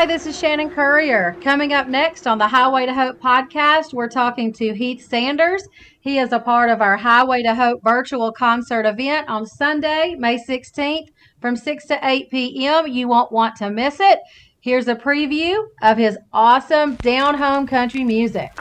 Hi, this is Shannon Currier. Coming up next on the Highway to Hope podcast, we're talking to Heath Sanders. He is a part of our Highway to Hope virtual concert event on Sunday, May 16th from 6 to 8 p.m. You won't want to miss it. Here's a preview of his awesome down-home country music.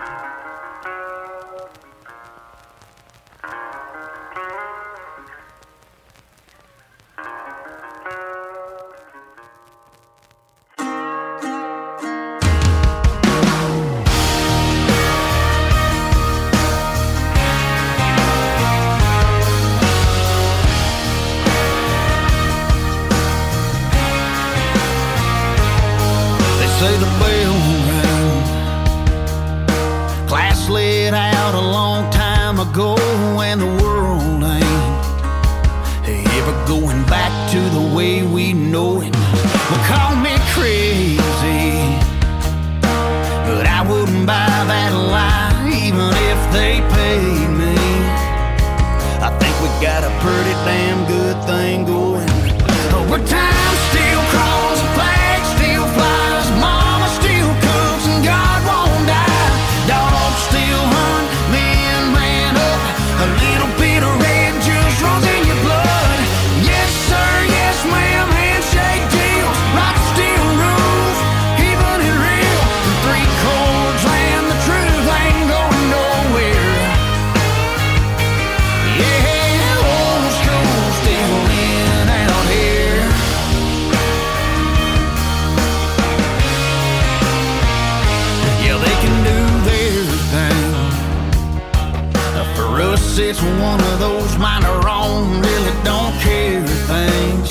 It's one of those mine are wrong, really don't care things.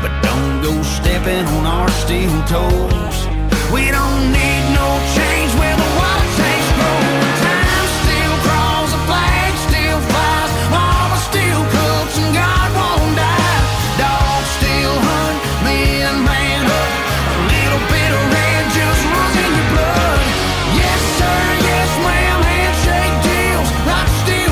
But don't go stepping on our steel toes. We don't need no change where the water tanks grow. Time still crawls, the flag still flies, mama still cooks and God won't die. Dogs still hunt, men man up, a little bit of red just runs in your blood. Yes sir, yes ma'am, handshake deals, lots of steel.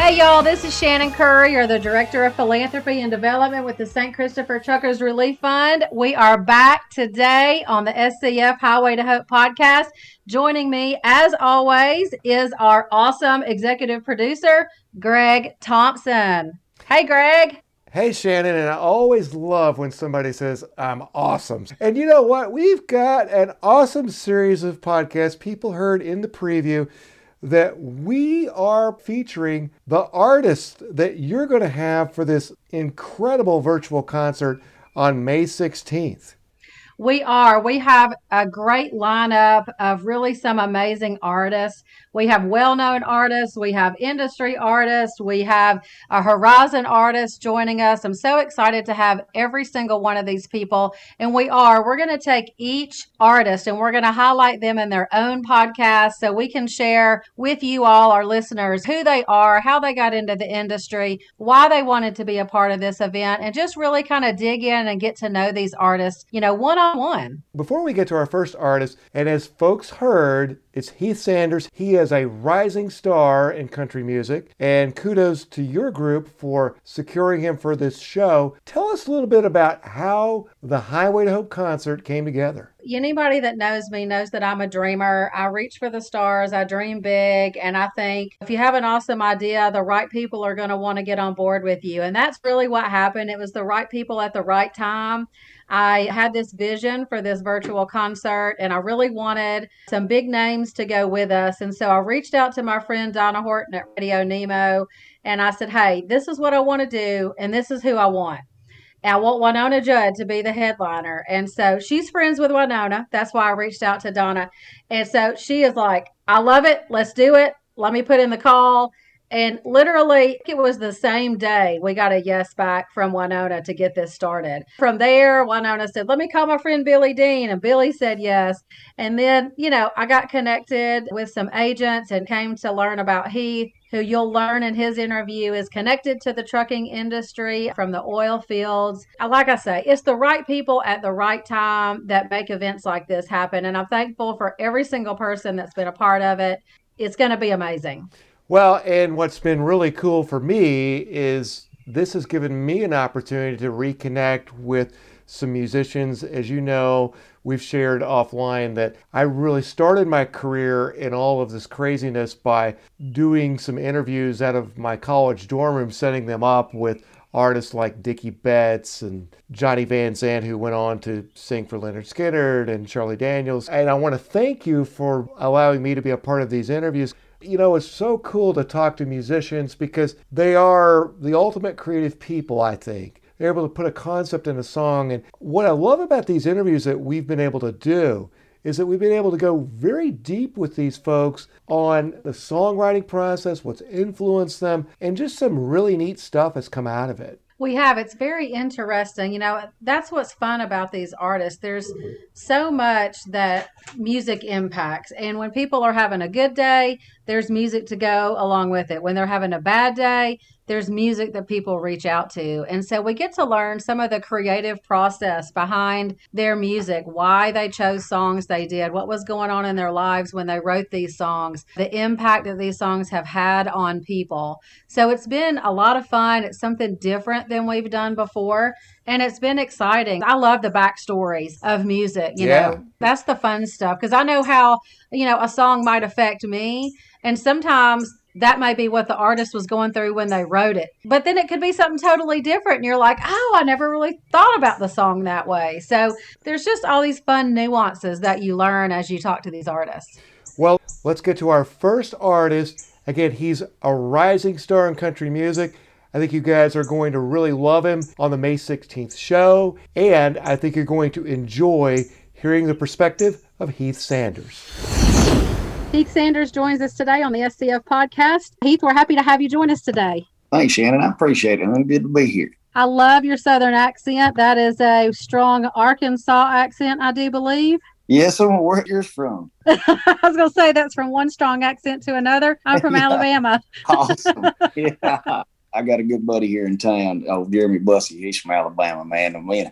Hey y'all, this is Shannon Currier, the Director of Philanthropy and Development with the St. Christopher Truckers Relief Fund. We are back today on the SCF Highway to Hope podcast. Joining me, as always, is our awesome executive producer, Greg Thompson. Hey, Greg. Hey, Shannon, and I always love when somebody says, I'm awesome. And you know what? We've got an awesome series of podcasts people heard in the preview that we are featuring the artists that you're going to have for this incredible virtual concert on May 16th. We are. We have a great lineup of really some amazing artists. We have well-known artists. We have industry artists. We have a Horizon artist joining us. I'm so excited to have every single one of these people. And we are. We're going to take each artist and we're going to highlight them in their own podcast so we can share with you all, our listeners, who they are, how they got into the industry, why they wanted to be a part of this event, and just really kind of dig in and get to know these artists, you know, one-on-one. Before we get to our first artist, and as folks heard, it's Heath Sanders. He is a rising star in country music, and kudos to your group for securing him for this show. Tell us a little bit about how the Highway to Hope concert came together. Anybody that knows me knows that I'm a dreamer. I reach for the stars. I dream big. And I think if you have an awesome idea, the right people are going to want to get on board with you. And that's really what happened. It was the right people at the right time. I had this vision for this virtual concert, and I really wanted some big names to go with us. And so I reached out to my friend Donna Horton at Radio Nemo, and I said, hey, this is what I want to do, and this is who I want. I want Wynonna Judd to be the headliner. And so she's friends with Wynonna. That's why I reached out to Donna. And so she is like, I love it. Let's do it. Let me put in the call. And literally, it was the same day we got a yes back from Wynonna to get this started. From there, Wynonna said, let me call my friend Billy Dean. And Billy said yes. And then, you know, I got connected with some agents and came to learn about Heath, who you'll learn in his interview is connected to the trucking industry from the oil fields. Like I say, it's the right people at the right time that make events like this happen. And I'm thankful for every single person that's been a part of it. It's going to be amazing. Well, and what's been really cool for me is this has given me an opportunity to reconnect with some musicians. As you know, we've shared offline that I really started my career in all of this craziness by doing some interviews out of my college dorm room, setting them up with artists like Dickie Betts and Johnny Van Zandt, who went on to sing for Lynyrd Skynyrd, and Charlie Daniels. And I want to thank you for allowing me to be a part of these interviews. You know, it's so cool to talk to musicians because they are the ultimate creative people, I think. They're able to put a concept in a song. And what I love about these interviews that we've been able to do is that we've been able to go very deep with these folks on the songwriting process, what's influenced them, and just some really neat stuff has come out of it. We have. It's very interesting. You know, that's what's fun about these artists. There's so much that music impacts. And when people are having a good day, there's music to go along with it. When they're having a bad day, there's music that people reach out to. And so we get to learn some of the creative process behind their music, why they chose songs they did, what was going on in their lives when they wrote these songs, the impact that these songs have had on people. So it's been a lot of fun. It's something different than we've done before. And it's been exciting. I love the backstories of music. You know, that's the fun stuff because I know how, you know, a song might affect me. And sometimes that may be what the artist was going through when they wrote it. But then it could be something totally different. And you're like, oh, I never really thought about the song that way. So there's just all these fun nuances that you learn as you talk to these artists. Well, let's get to our first artist. Again, he's a rising star in country music. I think you guys are going to really love him on the May 16th show. And I think you're going to enjoy hearing the perspective of Heath Sanders. Heath Sanders joins us today on the SCF podcast. Heath, we're happy to have you join us today. Thanks, Shannon. I appreciate it. I'm good to be here. I love your southern accent. That is a strong Arkansas accent, I do believe. Yes, I'm where you're from. I was going to say that's from one strong accent to another. I'm from Alabama. Awesome. Yeah. I got a good buddy here in town, old Jeremy Bussey. He's from Alabama, man. And me and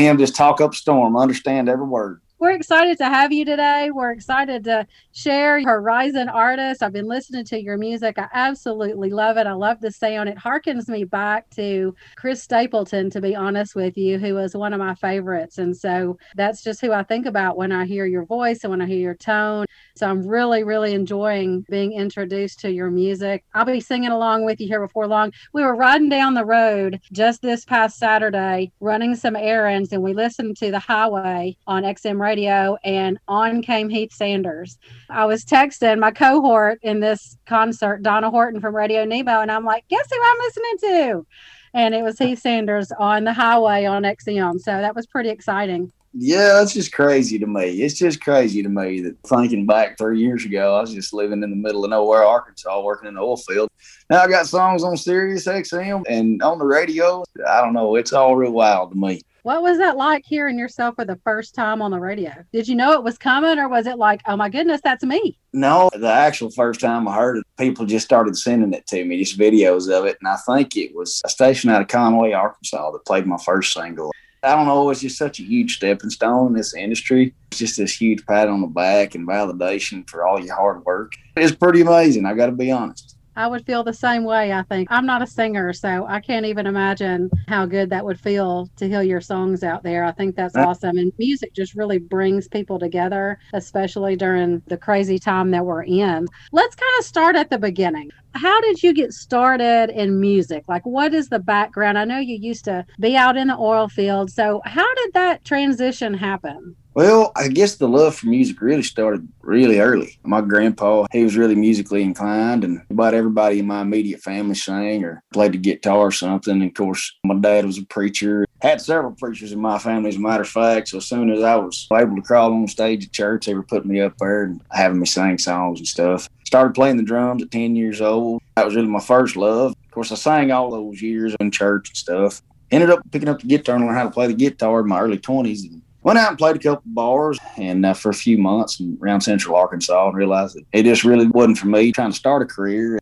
him just talk up a storm, understand every word. We're excited to have you today. We're excited to share your rising artist. I've been listening to your music. I absolutely love it. I love the sound. It harkens me back to Chris Stapleton, to be honest with you, who is one of my favorites. And so that's just who I think about when I hear your voice and when I hear your tone. So I'm really, really enjoying being introduced to your music. I'll be singing along with you here before long. We were riding down the road just this past Saturday, running some errands, and we listened to The Highway on XM Radio. And on came Heath Sanders. I was texting my cohort in this concert, Donna Horton from Radio Nemo, and I'm like, guess who I'm listening to? And it was Heath Sanders on The Highway on XM. So that was pretty exciting. Yeah, it's just crazy to me. It's just crazy to me that thinking back 3 years ago, I was just living in the middle of nowhere, Arkansas, working in the oil field. Now I got songs on Sirius XM and on the radio. I don't know. It's all real wild to me. What was that like hearing yourself for the first time on the radio? Did you know it was coming, or was it like, oh my goodness, that's me? No, the actual first time I heard it, people just started sending it to me, just videos of it. And I think it was a station out of Conway, Arkansas that played my first single. I don't know, it's just such a huge stepping stone in this industry. It's just this huge pat on the back and validation for all your hard work. It's pretty amazing, I got to be honest. I would feel the same way, I think. I'm not a singer, so I can't even imagine how good that would feel to hear your songs out there. I think that's awesome. And music just really brings people together, especially during the crazy time that we're in. Let's kind of start at the beginning. How did you get started in music? Like, what is the background? I know you used to be out in the oil field. So how did that transition happen? Well, I guess the love for music really started really early. My grandpa, he was really musically inclined, and about everybody in my immediate family sang or played the guitar or something. And of course, my dad was a preacher. Had several preachers in my family, as a matter of fact. So as soon as I was able to crawl on stage at church, they were putting me up there and having me sing songs and stuff. Started playing the drums at 10 years old. That was really my first love. Of course, I sang all those years in church and stuff. Ended up picking up the guitar and learning how to play the guitar in my early 20s. And went out and played a couple bars and for a few months around Central Arkansas, and realized that it just really wasn't for me. Trying to start a career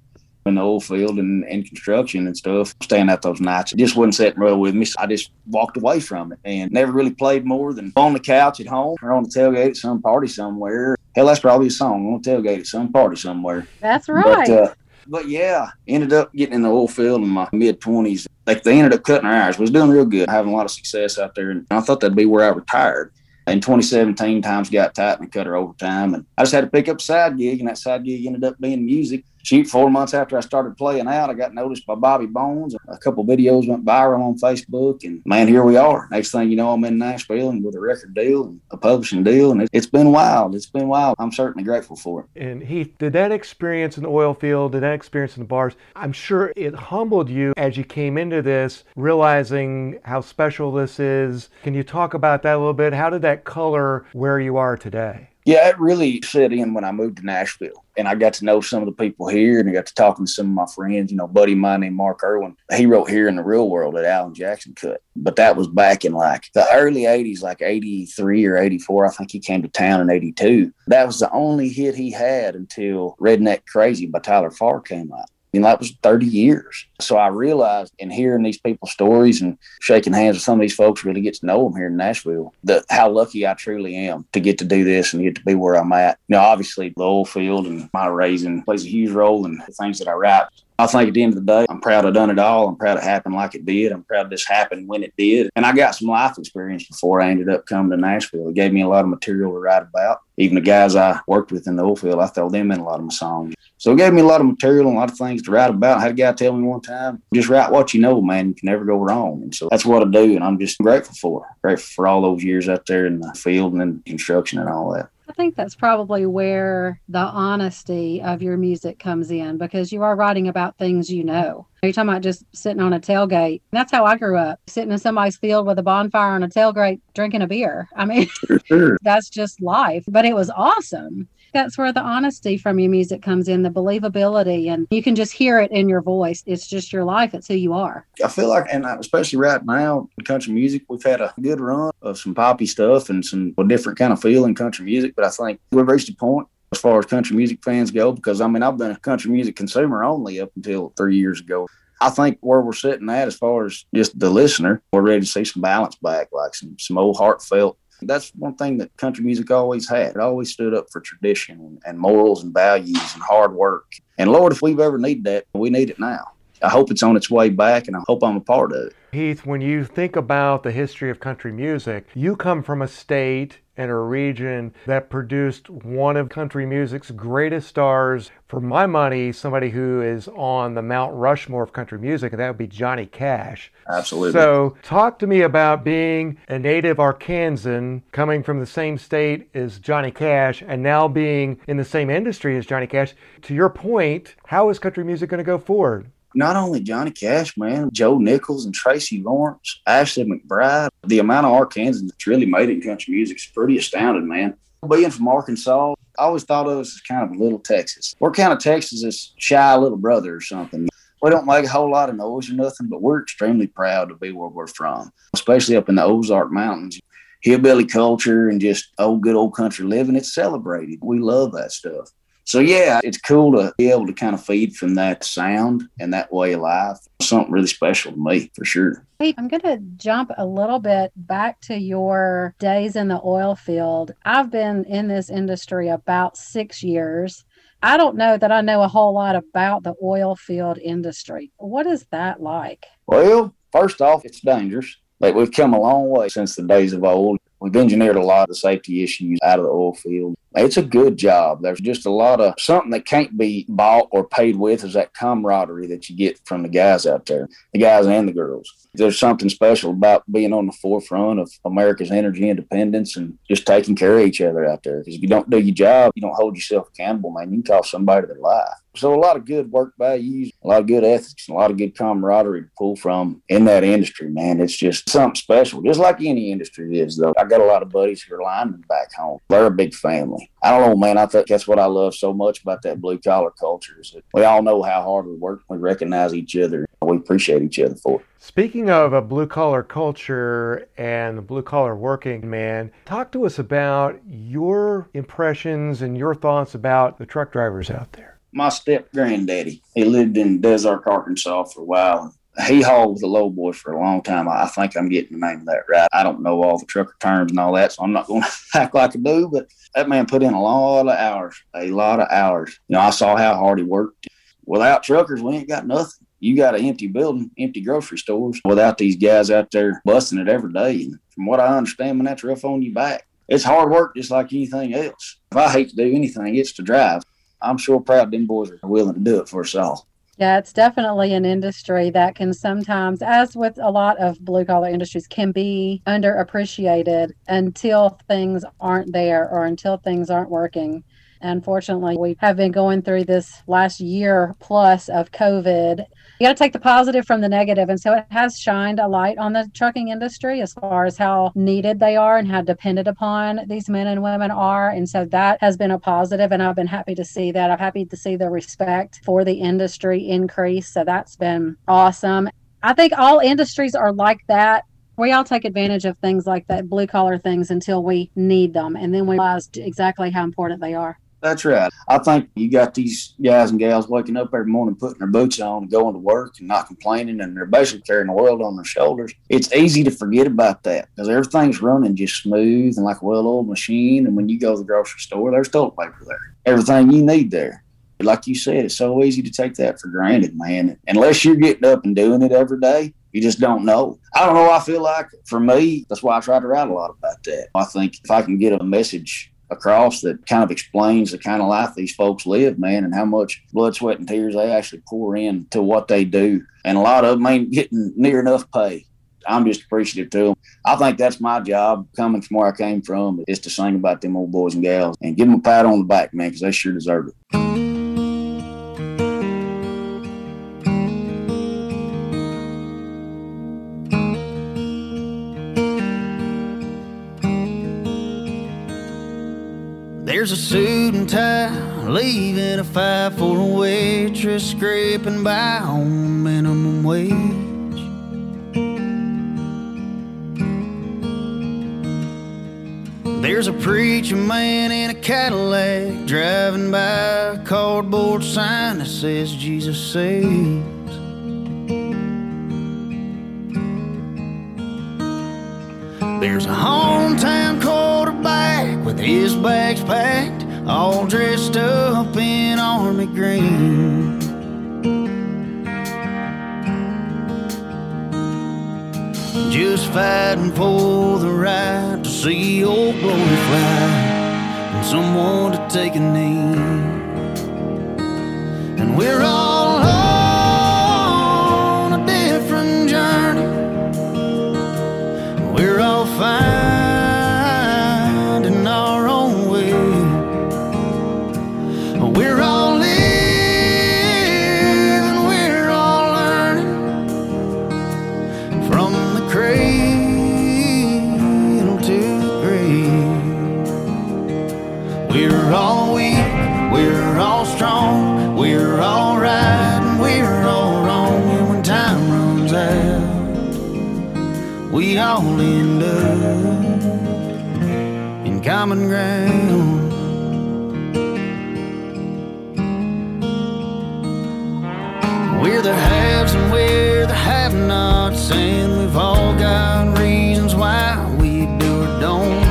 in the oil field and construction and stuff, staying out those nights, it just wasn't sitting well with me. So I just walked away from it and never really played more than on the couch at home or on the tailgate at some party somewhere. Hell, that's probably a song, on the tailgate at some party somewhere. That's right. But yeah, ended up getting in the oil field in my mid-20s. Like, they ended up cutting our hours. Was doing real good, having a lot of success out there. And I thought that'd be where I retired. In 2017, times got tight and cut our overtime. And I just had to pick up a side gig, and that side gig ended up being music. Shoot, 4 months after I started playing out, I got noticed by Bobby Bones. A couple videos went viral on Facebook, and man, here we are. Next thing you know, I'm in Nashville and with a record deal and a publishing deal, and it's been wild. It's been wild. I'm certainly grateful for it. And Heath, did that experience in the oil field, did that experience in the bars, I'm sure it humbled you as you came into this, realizing how special this is. Can you talk about that a little bit? How did that color where you are today? Yeah, it really set in when I moved to Nashville, and I got to know some of the people here, and I got to talking to some of my friends. You know, a buddy of mine named Mark Irwin, he wrote Here in the Real World that Alan Jackson cut, but that was back in like the early 80s, like 83 or 84. I think he came to town in 82. That was the only hit he had until Redneck Crazy by Tyler Farr came out. And that was 30 years. So I realized in hearing these people's stories and shaking hands with some of these folks, really get to know them here in Nashville, that how lucky I truly am to get to do this and get to be where I'm at. Now, obviously, the oil field and my raising plays a huge role in the things that I write. I think at the end of the day, I'm proud I've done it all. I'm proud it happened like it did. I'm proud this happened when it did. And I got some life experience before I ended up coming to Nashville. It gave me a lot of material to write about. Even the guys I worked with in the oil field, I throw them in a lot of my songs. So it gave me a lot of material and a lot of things to write about. I had a guy tell me one time, just write what you know, man. You can never go wrong. And so that's what I do, and I'm just grateful for it. Grateful for all those years out there in the field and in construction and all that. I think that's probably where the honesty of your music comes in, because you are writing about things you know. You're talking about just sitting on a tailgate. That's how I grew up, sitting in somebody's field with a bonfire on a tailgate, drinking a beer. I mean, sure. That's just life, but it was awesome. That's where the honesty from your music comes in, the believability, and you can just hear it in your voice. It's just your life. It's who you are. I feel like, and especially right now in country music, we've had a good run of some poppy stuff and some different kind of feel in country music, but I think we've reached a point as far as country music fans go, because I mean, I've been a country music consumer only up until 3 years ago. I think where we're sitting at as far as just the listener, we're ready to see some balance back, like some old heartfelt. That's one thing that country music always had. It always stood up for tradition and morals and values and hard work. And Lord, if we've ever needed that, we need it now. I hope it's on its way back, and I hope I'm a part of it. Heath, when you think about the history of country music, you come from a state and a region that produced one of country music's greatest stars. For my money, somebody who is on the Mount Rushmore of country music, and that would be Johnny Cash. Absolutely. So talk to me about being a native Arkansan, coming from the same state as Johnny Cash, and now being in the same industry as Johnny Cash. To your point, how is country music going to go forward? Not only Johnny Cash, man, Joe Nichols and Tracy Lawrence, Ashley McBride. The amount of Arkansans that's really made in country music is pretty astounding, man. Being from Arkansas, I always thought of us as kind of a little Texas. We're kind of Texas's shy little brother or something. We don't make a whole lot of noise or nothing, but we're extremely proud to be where we're from, especially up in the Ozark Mountains. Hillbilly culture and just good old country living, it's celebrated. We love that stuff. So, yeah, it's cool to be able to kind of feed from that sound and that way of life. Something really special to me, for sure. Hey, I'm going to jump a little bit back to your days in the oil field. I've been in this industry about 6 years. I don't know that I know a whole lot about the oil field industry. What is that like? Well, first off, it's dangerous. Like, we've come a long way since the days of old. We've engineered a lot of safety issues out of the oil field. It's a good job. There's just a lot of something that can't be bought or paid with is that camaraderie that you get from the guys out there, the guys and the girls. There's something special about being on the forefront of America's energy independence and just taking care of each other out there. Because if you don't do your job, you don't hold yourself accountable, man. You can cost somebody their life. So a lot of good work values, a lot of good ethics, and a lot of good camaraderie to pull from in that industry, man. It's just something special, just like any industry is, though. I got a lot of buddies who are linemen back home. They're a big family. I don't know, man. I think that's what I love so much about that blue-collar culture is that we all know how hard we work. We recognize each other. We appreciate each other for it. Speaking of a blue-collar culture and the blue-collar working man, talk to us about your impressions and your thoughts about the truck drivers out there. My step-granddaddy, he lived in Ozark, Arkansas for a while. He hauled with the low boys for a long time. I think I'm getting the name of that right. I don't know all the trucker terms and all that, so I'm not going to act like I do, but that man put in a lot of hours. You know, I saw how hard he worked. Without truckers, we ain't got nothing. You got an empty building, empty grocery stores without these guys out there busting it every day. And from what I understand, man, that's rough on your back. It's hard work just like anything else. If I hate to do anything, it's to drive. I'm sure proud them boys are willing to do it for us all. Yeah, it's definitely an industry that can sometimes, as with a lot of blue-collar industries, can be underappreciated until things aren't there or until things aren't working. Unfortunately, we have been going through this last year plus of COVID. You got to take the positive from the negative. And so it has shined a light on the trucking industry as far as how needed they are and how dependent upon these men and women are. And so that has been a positive, and I've been happy to see that. I'm happy to see the respect for the industry increase. So that's been awesome. I think all industries are like that. We all take advantage of things like that, blue-collar things, until we need them. And then we realize exactly how important they are. That's right. I think you got these guys and gals waking up every morning, putting their boots on, going to work and not complaining, and they're basically carrying the world on their shoulders. It's easy to forget about that because everything's running just smooth and like a well-oiled machine. And when you go to the grocery store, there's toilet paper there. Everything you need there. But like you said, it's so easy to take that for granted, man. Unless you're getting up and doing it every day, you just don't know. I don't know. I feel like, for me, that's why I try to write a lot about that. I think if I can get a message across that kind of explains the kind of life these folks live, man, and how much blood, sweat, and tears they actually pour in to what they do. And a lot of them ain't getting near enough pay. I'm just appreciative to them. I think that's my job, coming from where I came from, is to sing about them old boys and gals and give them a pat on the back, man, because they sure deserve it. There's a suit and tie, leaving a five for a waitress, scraping by on minimum wage. There's a preacher man in a Cadillac, driving by a cardboard sign that says Jesus saves. There's a hometown quarterback with his bags packed, all dressed up in army green. Just fighting for the right to see old glory fly and someone to take a knee. And we're all on a different journey. We're all finding our own way. We're all living, we're all learning from the cradle to the grave. We're all weak, we're all strong, we're all right, and we're all wrong. And when time runs out, we all end up in common ground. We're the haves and we're the have-nots, and we've all got reasons why we do or don't.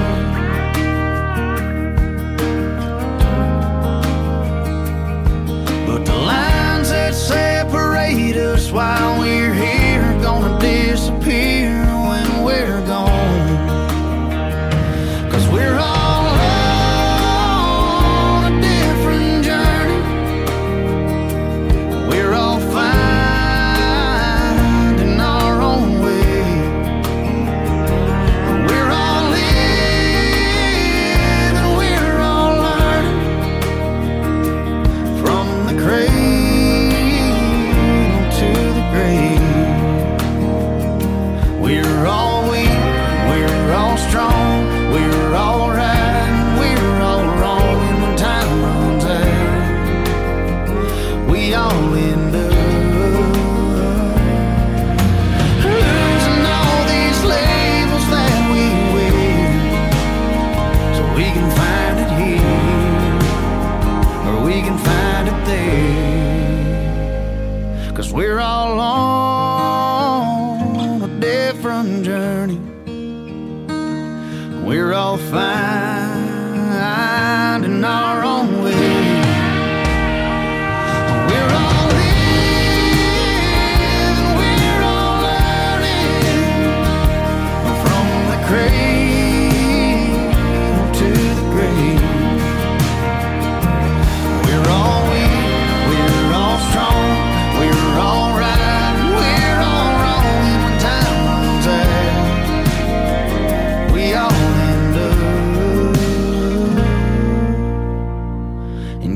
But the lines that separate us while we're here are gonna disappear. We're gone.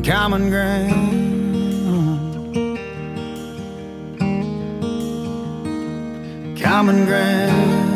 common ground. Common ground.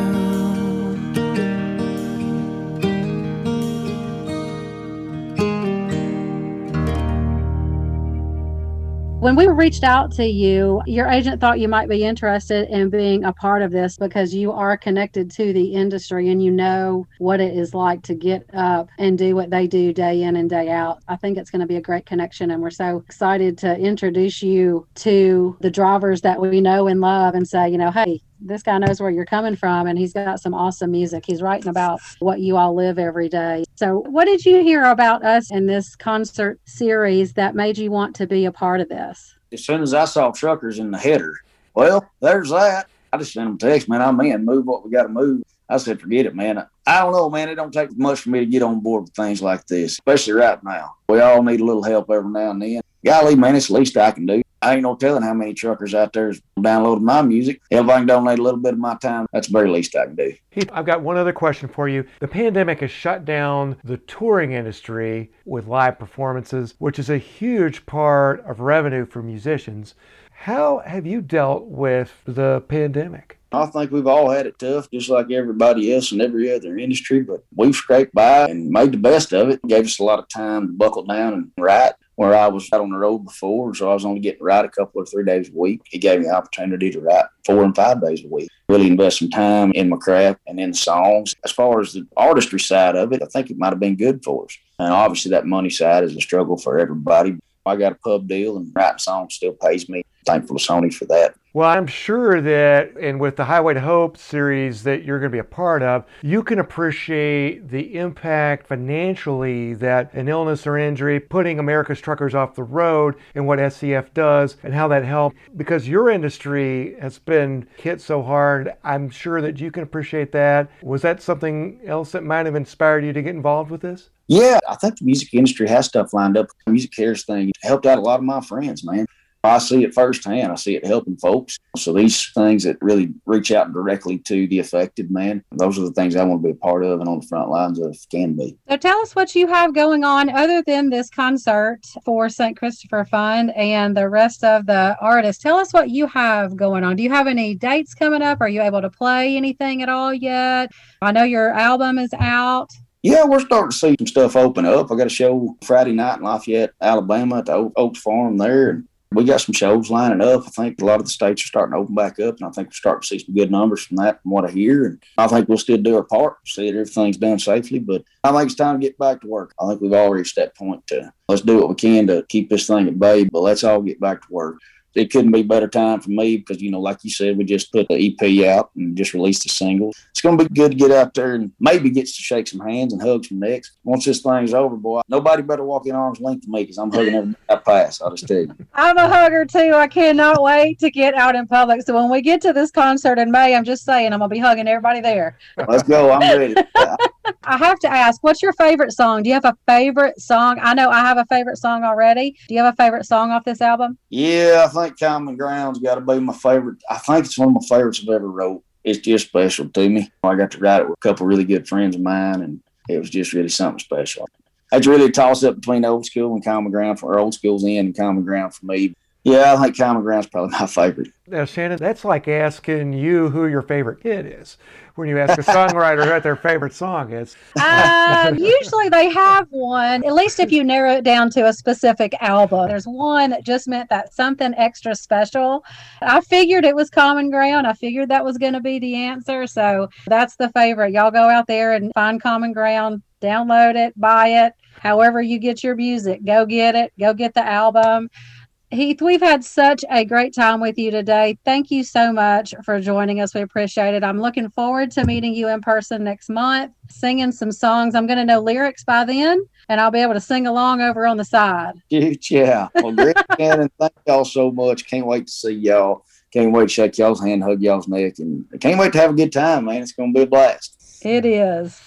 When we reached out to you, your agent thought you might be interested in being a part of this because you are connected to the industry and you know what it is like to get up and do what they do day in and day out. I think it's going to be a great connection, and we're so excited to introduce you to the drivers that we know and love and say, you know, hey, this guy knows where you're coming from, and he's got some awesome music. He's writing about what you all live every day. So what did you hear about us in this concert series that made you want to be a part of this? As soon as I saw Truckers in the header, well, there's that. I just sent them a text, man, I'm in, move what we got to move. I said, forget it, man. I don't know, man. It don't take much for me to get on board with things like this, especially right now. We all need a little help every now and then. Golly, man, it's the least I can do. I ain't no telling how many truckers out there is downloading my music. If I can donate a little bit of my time, that's the very least I can do. Heath, I've got one other question for you. The pandemic has shut down the touring industry with live performances, which is a huge part of revenue for musicians. How have you dealt with the pandemic? I think we've all had it tough, just like everybody else in every other industry, but we've scraped by and made the best of it. It gave us a lot of time to buckle down and write. Where I was out on the road before, so I was only getting to write a couple or 3 days a week. It gave me an opportunity to write 4 and 5 days a week. Really invest some time in my craft and in the songs. As far as the artistry side of it, I think it might have been good for us. And obviously that money side is a struggle for everybody. I got a pub deal, and writing songs still pays me. Thankful to Sony for that. Well, I'm sure that, and with the Highway to Hope series that you're going to be a part of, you can appreciate the impact financially that an illness or injury, putting America's truckers off the road, and what SCF does and how that helped. Because your industry has been hit so hard, I'm sure that you can appreciate that. Was that something else that might have inspired you to get involved with this? Yeah, I think the music industry has stuff lined up. The Music Cares thing helped out a lot of my friends, man. I see it firsthand. I see it helping folks. So these things that really reach out directly to the affected, man, those are the things I want to be a part of and on the front lines of, can be. So tell us what you have going on other than this concert for St. Christopher Fund and the rest of the artists. Tell us what you have going on. Do you have any dates coming up? Are you able to play anything at all yet? I know your album is out. Yeah, we're starting to see some stuff open up. I got a show Friday night in Lafayette, Alabama at the Oaks Farm there, and we got some shows lining up. I think a lot of the states are starting to open back up, and I think we're starting to see some good numbers from that from what I hear. And I think we'll still do our part, see that everything's done safely. But I think it's time to get back to work. I think we've all reached that point to let's do what we can to keep this thing at bay, but let's all get back to work. It couldn't be a better time for me because, you know, like you said, we just put the EP out and just released the single. It's going to be good to get out there and maybe get to shake some hands and hug some necks. Once this thing's over, boy, nobody better walk in arm's length to me because I'm hugging everybody I pass. I'll just tell you. I'm a hugger, too. I cannot wait to get out in public. So when we get to this concert in May, I'm just saying I'm going to be hugging everybody there. Let's go. I'm ready. I have to ask, what's your favorite song? Do you have a favorite song? I know I have a favorite song already. Do you have a favorite song off this album? Yeah, I think Common Ground's got to be my favorite. I think it's one of my favorites I've ever wrote. It's just special to me. I got to write it with a couple of really good friends of mine, and it was just really something special. It's really a toss-up between old school and Common Ground. For old school's in and Common Ground for me. Yeah, I think Common Ground's probably my favorite. Now, Shannon, that's like asking you who your favorite kid is when you ask a songwriter what their favorite song is. Usually they have one, at least if you narrow it down to a specific album. There's one that just meant that something extra special. I figured it was Common Ground. I figured that was going to be the answer. So that's the favorite. Y'all go out there and find Common Ground, download it, buy it. However you get your music, go get it. Go get the album. Heath, we've had such a great time with you today. Thank you so much for joining us. We appreciate it. I'm looking forward to meeting you in person next month, singing some songs. I'm going to know lyrics by then, and I'll be able to sing along over on the side. Yeah. Well, Greg, Shannon, thank y'all so much. Can't wait to see y'all. Can't wait to shake y'all's hand, hug y'all's neck, and I can't wait to have a good time, man. It's going to be a blast. It is.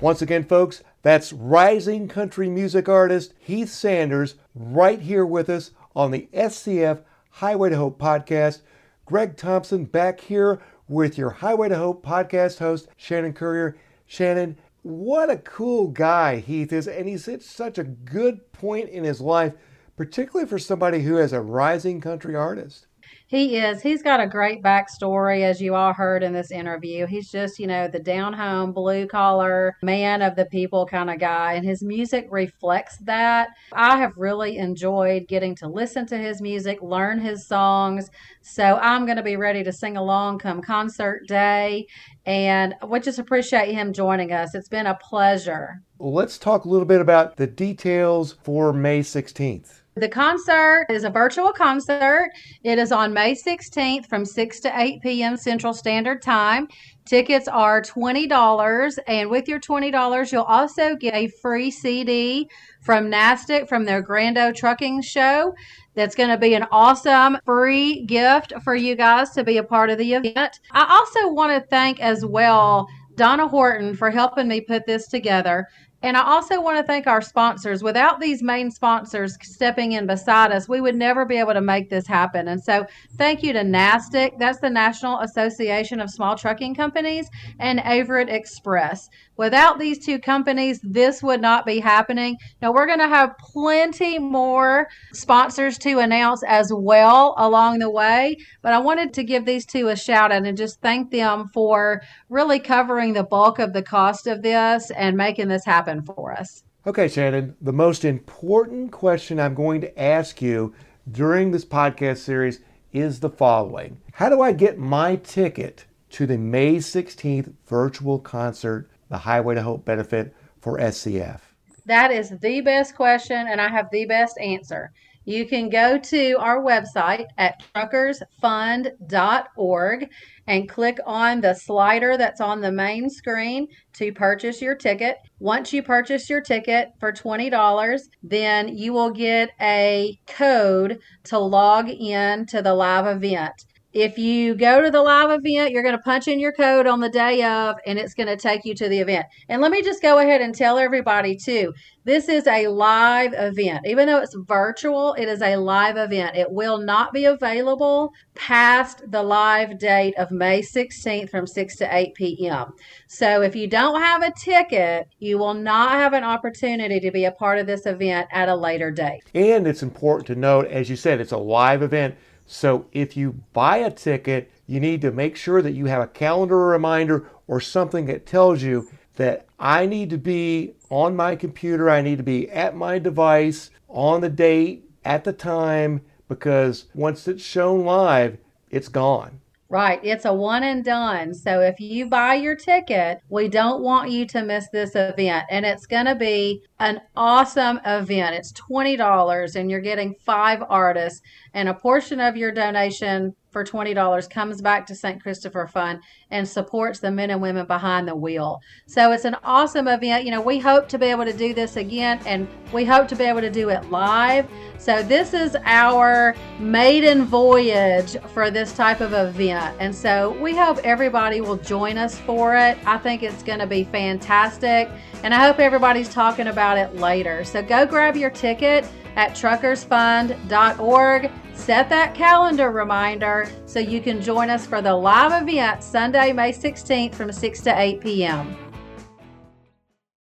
Once again, folks, that's rising country music artist Heath Sanders right here with us on the SCF Highway to Hope podcast. Greg Thompson back here with your Highway to Hope podcast host, Shannon Currier. Shannon, What a cool guy Heath is, and he's at such a good point in his life, particularly for somebody who is a rising country artist. He is. He's got a great backstory, as you all heard in this interview. He's just, you know, the down-home, blue-collar, man of the people kind of guy, and his music reflects that. I have really enjoyed getting to listen to his music, learn his songs, so I'm going to be ready to sing along come concert day, and we just appreciate him joining us. It's been a pleasure. Let's talk a little bit about the details for May 16th. The concert is a virtual concert. It is on May 16th from 6 to 8 p.m. Central Standard Time. Tickets are $20, and with your $20, you'll also get a free CD from NASTIC from their Grand O Trucking Show. That's going to be an awesome free gift for you guys to be a part of the event. I also want to thank as well Donna Horton for helping me put this together. And I also want to thank our sponsors. Without these main sponsors stepping in beside us, we would never be able to make this happen. And so thank you to NASTIC, that's the National Association of Small Trucking Companies, and Averett Express. Without these two companies, this would not be happening. Now, we're going to have plenty more sponsors to announce as well along the way, but I wanted to give these two a shout out and just thank them for really covering the bulk of the cost of this and making this happen for us. Okay, Shannon, the most important question I'm going to ask you during this podcast series is the following. How do I get my ticket to the May 16th virtual concert, the Highway to Hope benefit for SCF? That is the best question, and I have the best answer. You can go to our website at truckersfund.org and click on the slider that's on the main screen to purchase your ticket. Once you purchase your ticket for $20, then you will get a code to log in to the live event. If you go to the live event, you're going to punch in your code on the day of, and it's going to take you to the event. And let me just go ahead and tell everybody, too, this is a live event. Even though it's virtual, it is a live event. It will not be available past the live date of May 16th from 6 to 8 p.m. So if you don't have a ticket, you will not have an opportunity to be a part of this event at a later date. And it's important to note, as you said, it's a live event. So if you buy a ticket, you need to make sure that you have a calendar reminder or something that tells you that I need to be on my computer, I need to be at my device, on the date, at the time, because once it's shown live, it's gone. Right. It's a one and done. So if you buy your ticket, we don't want you to miss this event. And it's going to be an awesome event. It's $20 and you're getting 5 artists, and a portion of your donation for $20 comes back to St. Christopher Fund and supports the men and women behind the wheel. So it's an awesome event. You know, we hope to be able to do this again, and we hope to be able to do it live. So this is our maiden voyage for this type of event. And so we hope everybody will join us for it. I think it's going to be fantastic. And I hope everybody's talking about it later. So go grab your ticket at truckersfund.org. Set that calendar reminder so you can join us for the live event Sunday, May 16th from 6 to 8 p.m.